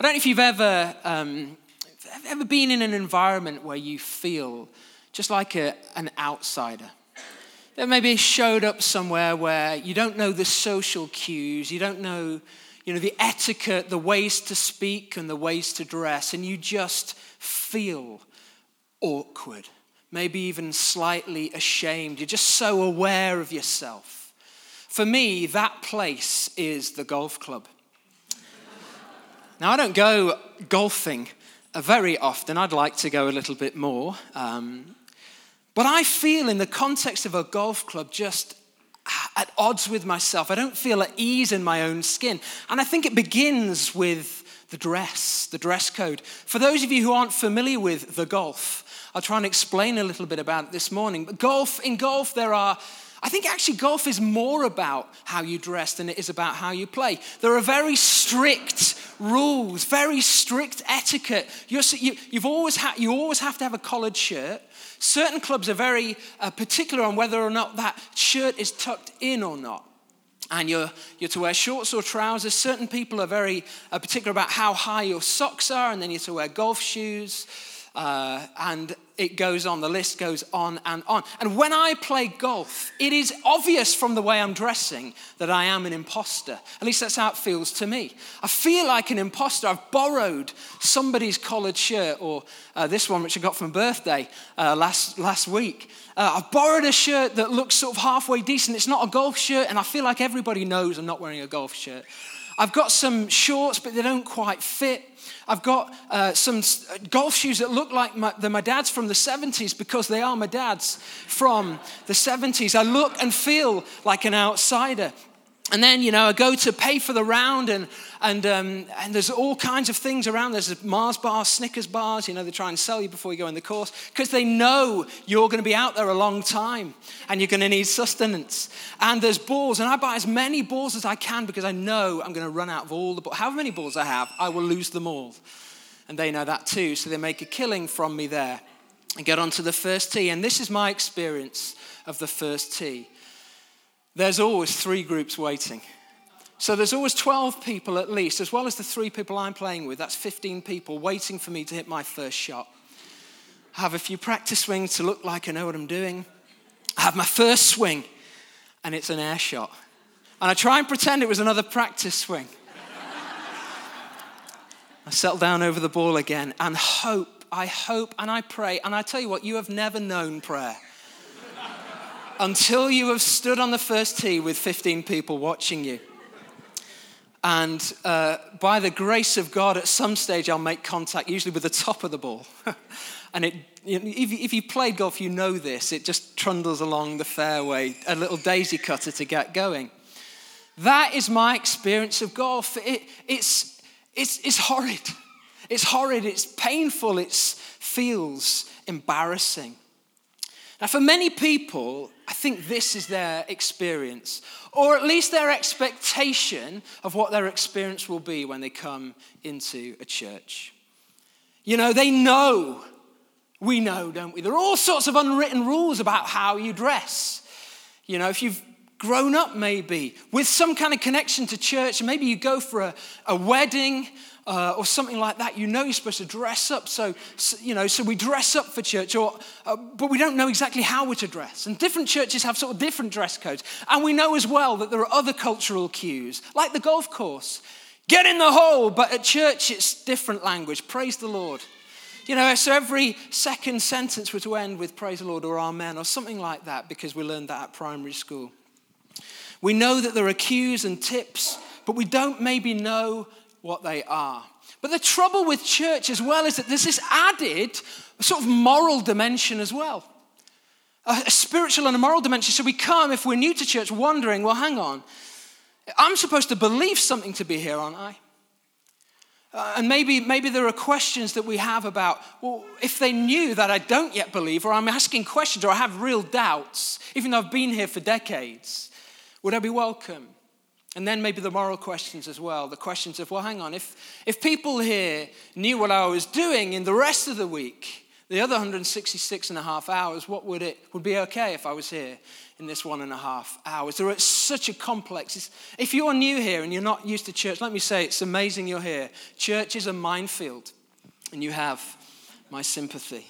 I don't know if you've ever been in an environment where you feel just like an outsider. That maybe showed up somewhere where you don't know the social cues, you don't know, the etiquette, the ways to speak and the ways to dress, and you just feel awkward, maybe even slightly ashamed. You're just so aware of yourself. For me, that place is the golf club. Now, I don't go golfing very often. I'd like to go a little bit more. But I feel in the context of a golf club just at odds with myself. I don't feel at ease in my own skin. And I think it begins with the dress code. For those of you who aren't familiar with the golf, I'll try and explain a little bit about it this morning. But in golf, there are... I think actually golf is more about how you dress than it is about how you play. There are very strict rules, very strict etiquette. You always have to have a collared shirt. Certain clubs are very particular on whether or not that shirt is tucked in or not. And you're to wear shorts or trousers. Certain people are very particular about how high your socks are, and then you're to wear golf shoes. And it goes on, the list goes on and on. And when I play golf, it is obvious from the way I'm dressing that I am an imposter. At least that's how it feels to me. I feel like an imposter. I've borrowed somebody's collared shirt, or this one which I got from birthday last week. I've borrowed a shirt that looks sort of halfway decent. It's not a golf shirt, and I feel like everybody knows I'm not wearing a golf shirt. I've got some shorts, but they don't quite fit. I've got some golf shoes that look like my dad's from the 70s because they are my dad's from the 70s. I look and feel like an outsider. And then, I go to pay for the round and there's all kinds of things around. There's Mars bars, Snickers bars, they try and sell you before you go in the course because they know you're going to be out there a long time and you're going to need sustenance. And there's balls, and I buy as many balls as I can because I know I'm going to run out of all the balls. However many balls I have, I will lose them all. And they know that too, so they make a killing from me there and get onto the first tee. And this is my experience of the first tee. There's always three groups waiting. So there's always 12 people at least, as well as the three people I'm playing with. That's 15 people waiting for me to hit my first shot. I have a few practice swings to look like I know what I'm doing. I have my first swing, and it's an air shot. And I try and pretend it was another practice swing. I settle down over the ball again and hope, and I pray. And I tell you what, you have never known prayer until you have stood on the first tee with 15 people watching you. And by the grace of God, at some stage, I'll make contact, usually with the top of the ball. And if you played golf, you know this. It just trundles along the fairway, a little daisy cutter to get going. That is my experience of golf. It's horrid. It's horrid. It's painful. It feels embarrassing. Now, for many people, I think this is their experience, or at least their expectation of what their experience will be when they come into a church. They know, we know, don't we? There are all sorts of unwritten rules about how you dress. If you've grown up maybe with some kind of connection to church, maybe you go for a wedding or something like that, you're supposed to dress up, so we dress up for church, but we don't know exactly how we're to dress. And different churches have sort of different dress codes. And we know as well that there are other cultural cues, like the golf course. Get in the hole, but at church it's different language. Praise the Lord. So every second sentence was to end with praise the Lord or amen or something like that because we learned that at primary school. We know that there are cues and tips, but we don't maybe know what they are. But the trouble with church as well is that there's this added sort of moral dimension as well, a spiritual and a moral dimension. So we come, if we're new to church, wondering, well, hang on, I'm supposed to believe something to be here, aren't I? And maybe there are questions that we have about, well, if they knew that I don't yet believe, or I'm asking questions, or I have real doubts, even though I've been here for decades, would I be welcome? And then maybe the moral questions as well, the questions of, well, hang on, if people here knew what I was doing in the rest of the week, The other 166 and a half hours, would be okay if I was here in this 1.5 hours? There is such a complex. If you are new here and you're not used to church, let me say it's amazing you're here. Church is a minefield, and you have my sympathy.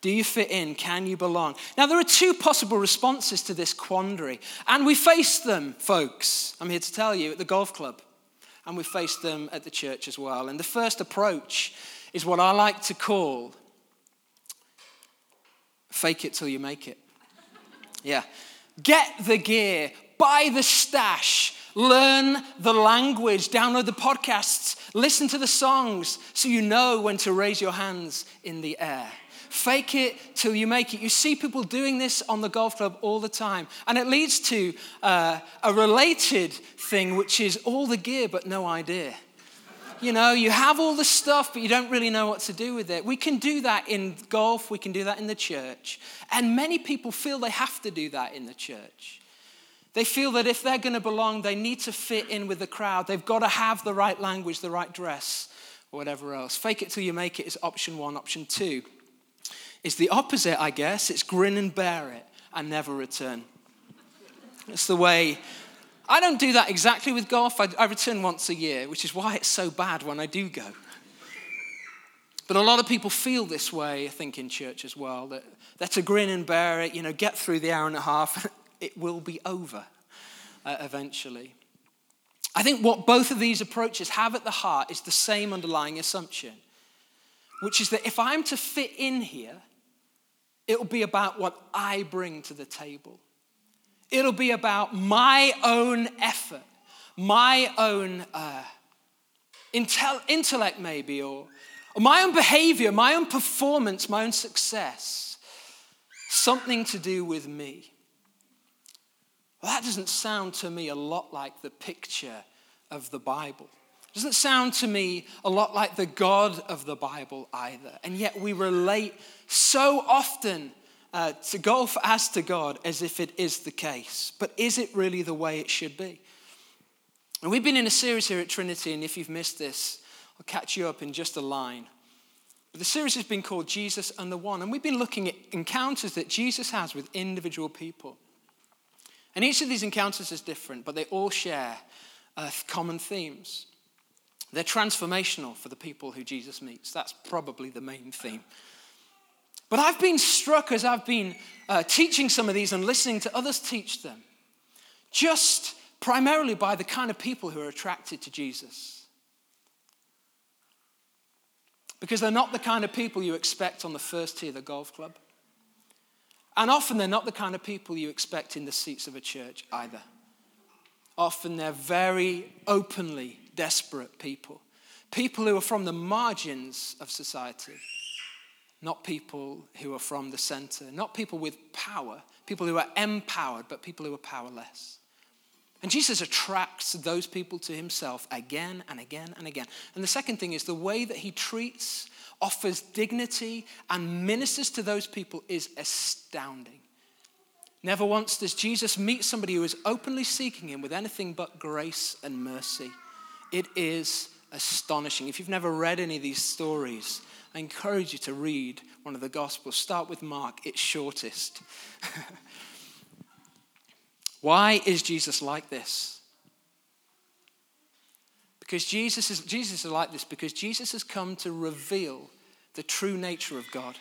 Do you fit in? Can you belong? Now, there are two possible responses to this quandary, and we face them, folks. I'm here to tell you, at the golf club, and we face them at the church as well. And the first approach is what I like to call fake it till you make it. Yeah. Get the gear, buy the stash, learn the language, download the podcasts, listen to the songs so you know when to raise your hands in the air. Fake it till you make it. You see people doing this on the golf club all the time. And it leads to a related thing, which is all the gear but no idea. You know, you have all the stuff, but you don't really know what to do with it. We can do that in golf. We can do that in the church. And many people feel they have to do that in the church. They feel that if they're going to belong, they need to fit in with the crowd. They've got to have the right language, the right dress, or whatever else. Fake it till you make it is option one. Option two is the opposite, I guess. It's grin and bear it and never return. It's the way... I don't do that exactly with golf. I return once a year, which is why it's so bad when I do go. But a lot of people feel this way, I think, in church as well, that that's a grin and bear it, you know, get through the 1.5 hours, it will be over eventually. I think what both of these approaches have at the heart is the same underlying assumption, which is that if I'm to fit in here, it'll be about what I bring to the table. It'll be about my own effort, my own intellect maybe, or my own behavior, my own performance, my own success. Something to do with me. Well, that doesn't sound to me a lot like the picture of the Bible. It doesn't sound to me a lot like the God of the Bible either. And yet we relate so often to golf as to God as if it is the case. But is it really the way it should be? And we've been in a series here at Trinity, and if you've missed this, I'll catch you up in just a line. But the series has been called Jesus and the One, and we've been looking at encounters that Jesus has with individual people. And each of these encounters is different, but they all share common themes. They're transformational for the people who Jesus meets. That's probably the main theme. But I've been struck as I've been teaching some of these and listening to others teach them, just primarily by the kind of people who are attracted to Jesus. Because they're not the kind of people you expect on the first tee of the golf club. And often they're not the kind of people you expect in the seats of a church either. Often they're very openly desperate people. People who are from the margins of society. Not people who are from the center, not people with power, people who are empowered, but people who are powerless. And Jesus attracts those people to himself again and again and again. And the second thing is the way that he treats, offers dignity, and ministers to those people is astounding. Never once does Jesus meet somebody who is openly seeking him with anything but grace and mercy. It is astonishing. If you've never read any of these stories, I encourage you to read one of the Gospels. Start with Mark, it's shortest. Why is Jesus like this? Because Jesus is like this because Jesus has come to reveal the true nature of God.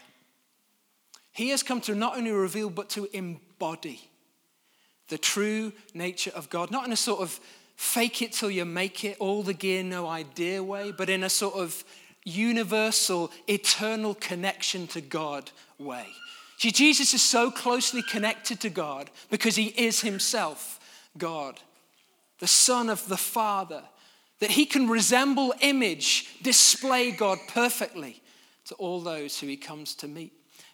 He has come to not only reveal but to embody the true nature of God, not in a sort of fake it till you make it, all the gear, no idea way, but in a sort of universal, eternal connection to God way. See, Jesus is so closely connected to God because he is himself God, the Son of the Father, that he can resemble, image, display God perfectly to all those who he comes to meet.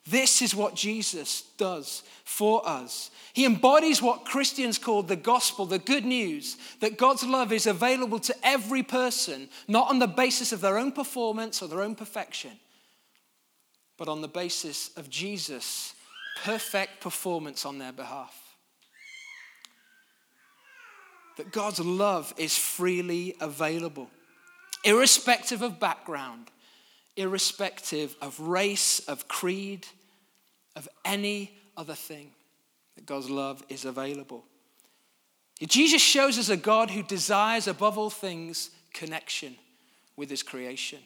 This is what Jesus does for us. He embodies what Christians call the gospel, the good news, that God's love is available to every person, not on the basis of their own performance or their own perfection, but on the basis of Jesus' perfect performance on their behalf. That God's love is freely available, irrespective of background, irrespective of race, of creed, of any other thing, that God's love is available. Jesus shows us a God who desires above all things connection with his creation.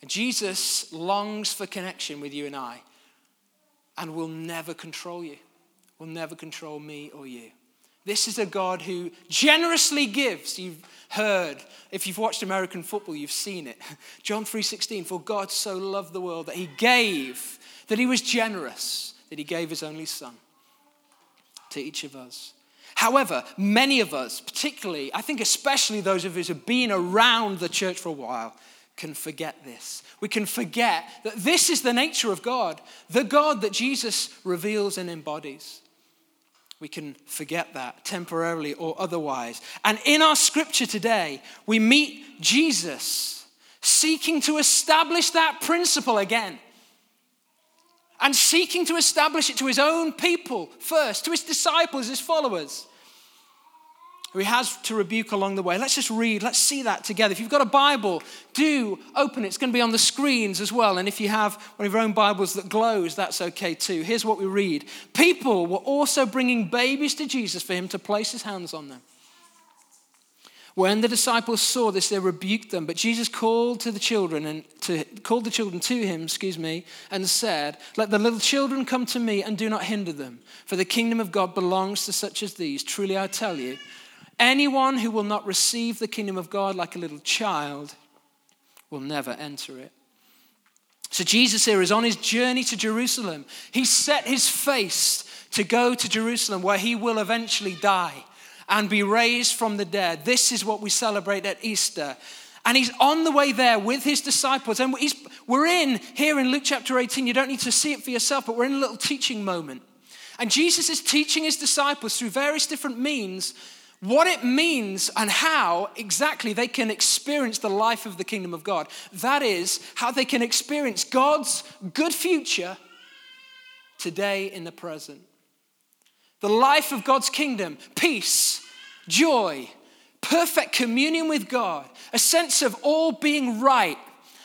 And Jesus longs for connection with you and I, and will never control you, will never control me or you. This is a God who generously gives. You've heard, if you've watched American football, you've seen it. John 3:16, for God so loved the world that he gave, that he was generous, that he gave his only son to each of us. However, many of us, particularly, I think especially those of us who have been around the church for a while, can forget this. We can forget that this is the nature of God, the God that Jesus reveals and embodies. We can forget that temporarily or otherwise. And in our scripture today, we meet Jesus seeking to establish that principle again, and seeking to establish it to his own people first, to his disciples, his followers, who he has to rebuke along the way. Let's just read, let's see that together. If you've got a Bible, do open it. It's going to be on the screens as well. And if you have one of your own Bibles that glows, that's okay too. Here's what we read. People were also bringing babies to Jesus for him to place his hands on them. When the disciples saw this, they rebuked them. But Jesus called the children to him, and said, "Let the little children come to me, and do not hinder them, for the kingdom of God belongs to such as these. Truly I tell you, anyone who will not receive the kingdom of God like a little child will never enter it." So Jesus here is on his journey to Jerusalem. He set his face to go to Jerusalem, where he will eventually die and be raised from the dead. This is what we celebrate at Easter. And he's on the way there with his disciples. And we're here in Luke chapter 18. You don't need to see it for yourself, but we're in a little teaching moment. And Jesus is teaching his disciples through various different means what it means and how exactly they can experience the life of the kingdom of God. That is, how they can experience God's good future today in the present. The life of God's kingdom, peace, joy, perfect communion with God, a sense of all being right.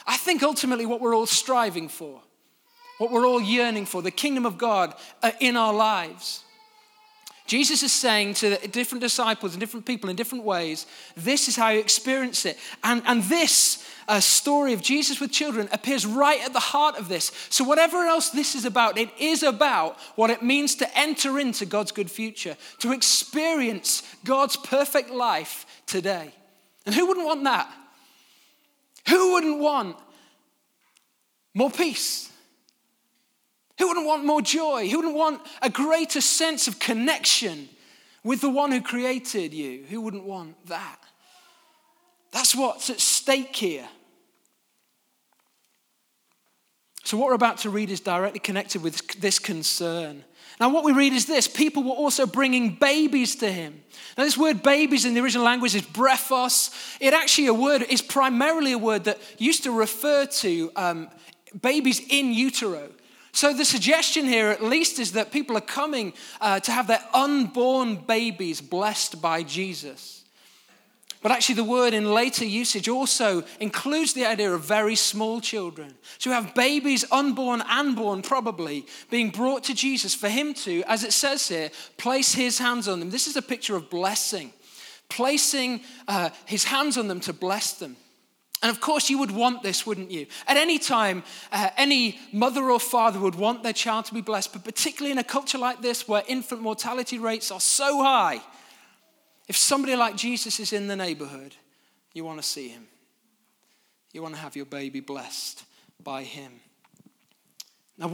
I think ultimately what we're all striving for, what we're all yearning for, the kingdom of God in our lives. Jesus is saying to different disciples and different people in different ways, this is how you experience it. And this story of Jesus with children appears right at the heart of this. So whatever else this is about, it is about what it means to enter into God's good future, to experience God's perfect life today. And who wouldn't want that? Who wouldn't want more peace? Who wouldn't want more joy? Who wouldn't want a greater sense of connection with the one who created you? Who wouldn't want that? That's what's at stake here. So what we're about to read is directly connected with this concern. Now what we read is this: people were also bringing babies to him. Now this word babies in the original language is brephos. It's primarily a word that used to refer to babies in utero. So the suggestion here, at least, is that people are coming to have their unborn babies blessed by Jesus. But actually the word in later usage also includes the idea of very small children. So we have babies, unborn and born probably, being brought to Jesus for him to, as it says here, place his hands on them. This is a picture of blessing, placing his hands on them to bless them. And of course you would want this, wouldn't you? At any time, any mother or father would want their child to be blessed, but particularly in a culture like this where infant mortality rates are so high, if somebody like Jesus is in the neighborhood, you want to see him. You want to have your baby blessed by him. Now,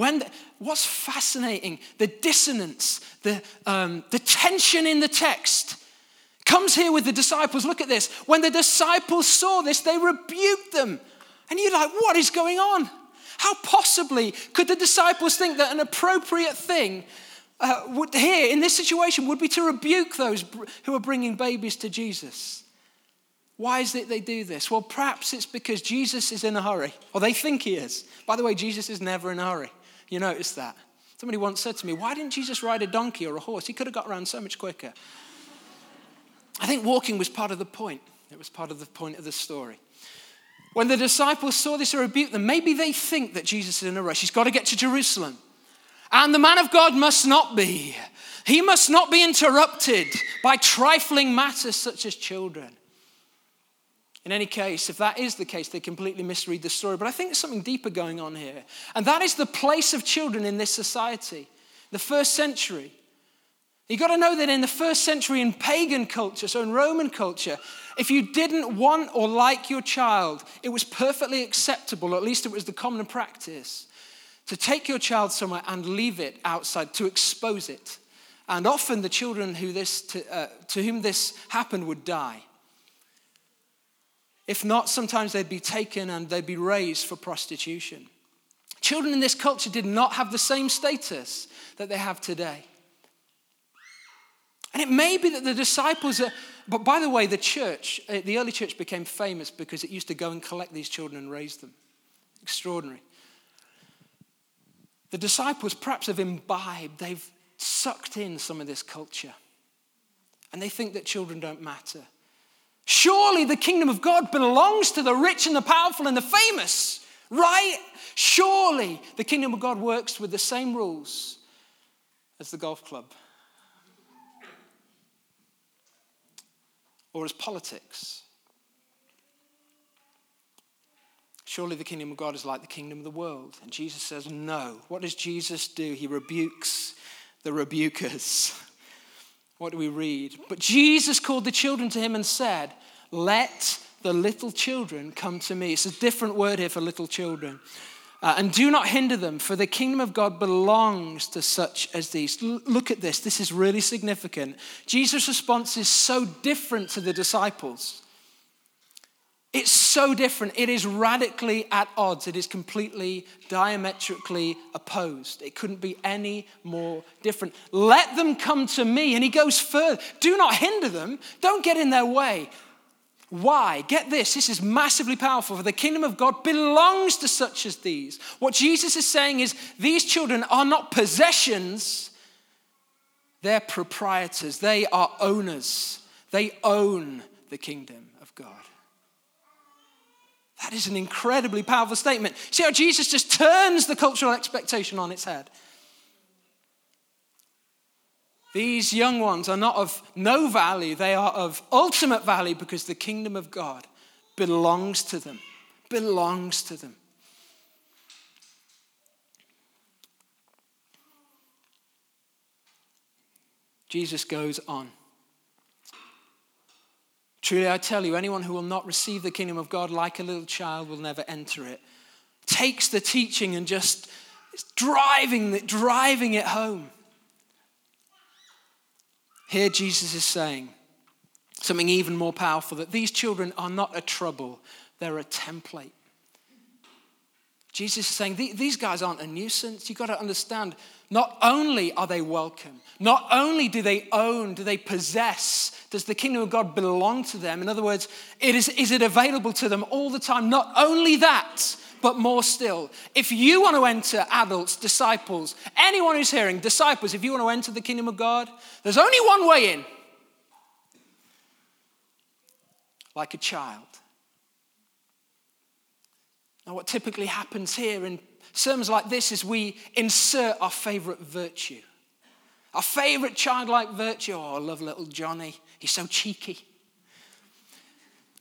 what's fascinating, the dissonance, the tension in the text comes here with the disciples. Look at this. When the disciples saw this, they rebuked them. And you're like, what is going on? How possibly could the disciples think that an appropriate thing here in this situation would be to rebuke those who are bringing babies to Jesus? Why is it they do this? Well, perhaps it's because Jesus is in a hurry, or they think he is. By the way, Jesus is never in a hurry. You notice that. Somebody once said to me, why didn't Jesus ride a donkey or a horse? He could have got around so much quicker. I think walking was part of the point. It was part of the point of the story. When the disciples saw this, they rebuked them. Maybe they think that Jesus is in a rush. He's got to get to Jerusalem. And the man of God must not be. He must not be interrupted by trifling matters such as children. In any case, if that is the case, they completely misread the story. But I think there's something deeper going on here. And that is the place of children in this society. The first century. You've got to know that in the first century in pagan culture, so in Roman culture, if you didn't want or like your child, it was perfectly acceptable, or at least it was the common practice, to take your child somewhere and leave it outside, to expose it. And often the children to whom this happened would die. If not, sometimes they'd be taken and they'd be raised for prostitution. Children in this culture did not have the same status that they have today. And it may be that the disciples are, but by the way, the early church became famous because it used to go and collect these children and raise them. Extraordinary. The disciples perhaps have imbibed, they've sucked in some of this culture. And they think that children don't matter. Surely the kingdom of God belongs to the rich and the powerful and the famous, right? Surely the kingdom of God works with the same rules as the golf club or as politics. Surely the kingdom of God is like the kingdom of the world. And Jesus says, no. What does Jesus do? He rebukes the rebukers. What do we read? But Jesus called the children to him and said, let the little children come to me. It's a different word here for little children. And do not hinder them, for the kingdom of God belongs to such as these. Look at this. This is really significant. Jesus' response is so different to the disciples. It's so different. It is radically at odds. It is completely diametrically opposed. It couldn't be any more different. Let them come to me. And he goes further. Do not hinder them. Don't get in their way. Why? Get this. This is massively powerful. For the kingdom of God belongs to such as these. What Jesus is saying is these children are not possessions. They're proprietors. They are owners. They own the kingdom of God. That is an incredibly powerful statement. See how Jesus just turns the cultural expectation on its head. These young ones are not of no value. They are of ultimate value because the kingdom of God belongs to them. Belongs to them. Jesus goes on. Truly I tell you, anyone who will not receive the kingdom of God like a little child will never enter it. Takes the teaching and just is driving it home. Here Jesus is saying something even more powerful, that these children are not a trouble, they're a template. Jesus is saying these guys aren't a nuisance. You've got to understand, not only are they welcome, not only do they own, do they possess, does the kingdom of God belong to them? In other words, is it available to them all the time? Not only that, but more still. If you want to enter, adults, disciples, anyone who's hearing, disciples, if you want to enter the kingdom of God, there's only one way in. Like a child. Now, what typically happens here in sermons like this is we insert our favorite virtue. Our favorite childlike virtue. Oh, I love little Johnny. He's so cheeky.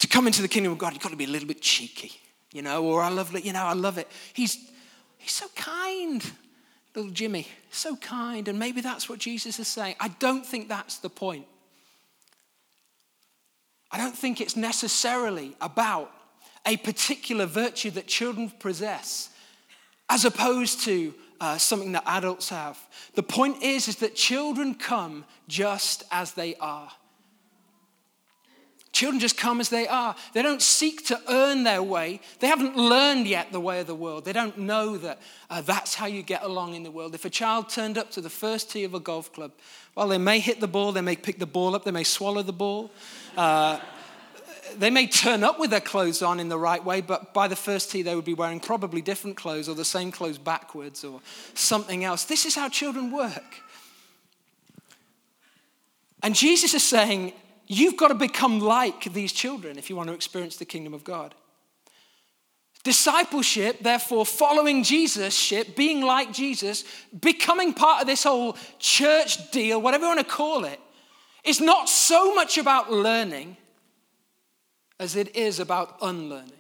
To come into the kingdom of God, you've got to be a little bit cheeky. You know, or I love it. He's so kind, little Jimmy, so kind. And maybe that's what Jesus is saying. I don't think that's the point. I don't think it's necessarily about a particular virtue that children possess as opposed to something that adults have. The point is that children come just as they are. Children just come as they are. They don't seek to earn their way. They haven't learned yet the way of the world. They don't know that that's how you get along in the world. If a child turned up to the first tee of a golf club, well, they may hit the ball, they may pick the ball up, they may swallow the ball. They may turn up with their clothes on in the right way, but by the first tee, they would be wearing probably different clothes or the same clothes backwards or something else. This is how children work. And Jesus is saying, you've got to become like these children if you want to experience the kingdom of God. Discipleship, therefore, following Jesus-ship, being like Jesus, becoming part of this whole church deal, whatever you want to call it, is not so much about learning as it is about unlearning.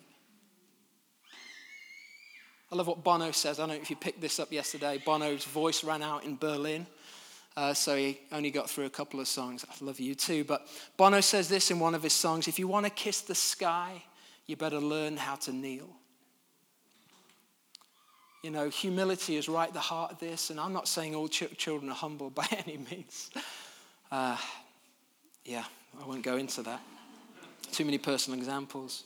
I love what Bono says. I don't know if you picked this up yesterday. Bono's voice ran out in Berlin, so he only got through a couple of songs. I love you too. But Bono says this in one of his songs: if you want to kiss the sky, you better learn how to kneel. You know, humility is right at the heart of this, and I'm not saying all children are humble by any means. I won't go into that. Too many personal examples.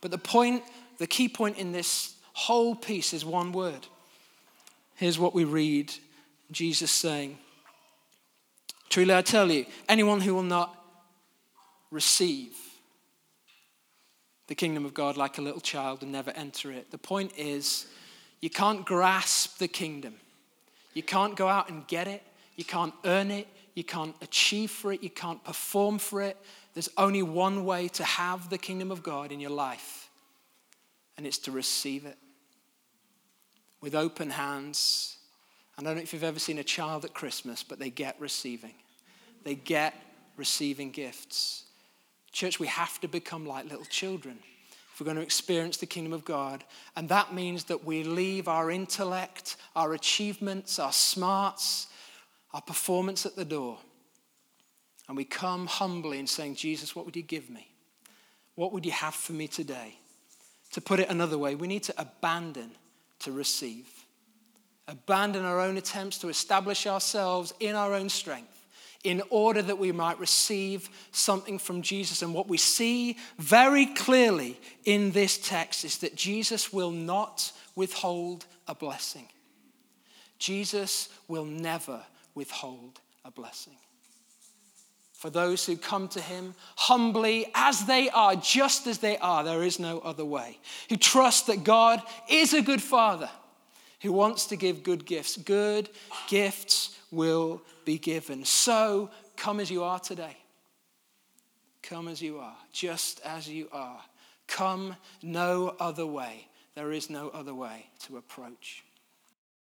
But the key point in this whole piece is one word. Here's what we read Jesus saying. Truly I tell you, anyone who will not receive the kingdom of God like a little child will never enter it. The point is, you can't grasp the kingdom. You can't go out and get it. You can't earn it. You can't achieve for it. You can't perform for it. There's only one way to have the kingdom of God in your life, and it's to receive it with open hands. I don't know if you've ever seen a child at Christmas, but they get receiving. They get receiving gifts. Church, we have to become like little children if we're going to experience the kingdom of God. And that means that we leave our intellect, our achievements, our smarts, our performance at the door. And we come humbly and saying, Jesus, what would you give me? What would you have for me today? To put it another way, we need to abandon to receive. Abandon our own attempts to establish ourselves in our own strength in order that we might receive something from Jesus. And what we see very clearly in this text is that Jesus will not withhold a blessing. Jesus will never withhold a blessing. For those who come to him humbly as they are, just as they are, there is no other way. Who trust that God is a good father who wants to give good gifts. Good gifts will be given. So come as you are today. Come as you are, just as you are. Come no other way. There is no other way to approach.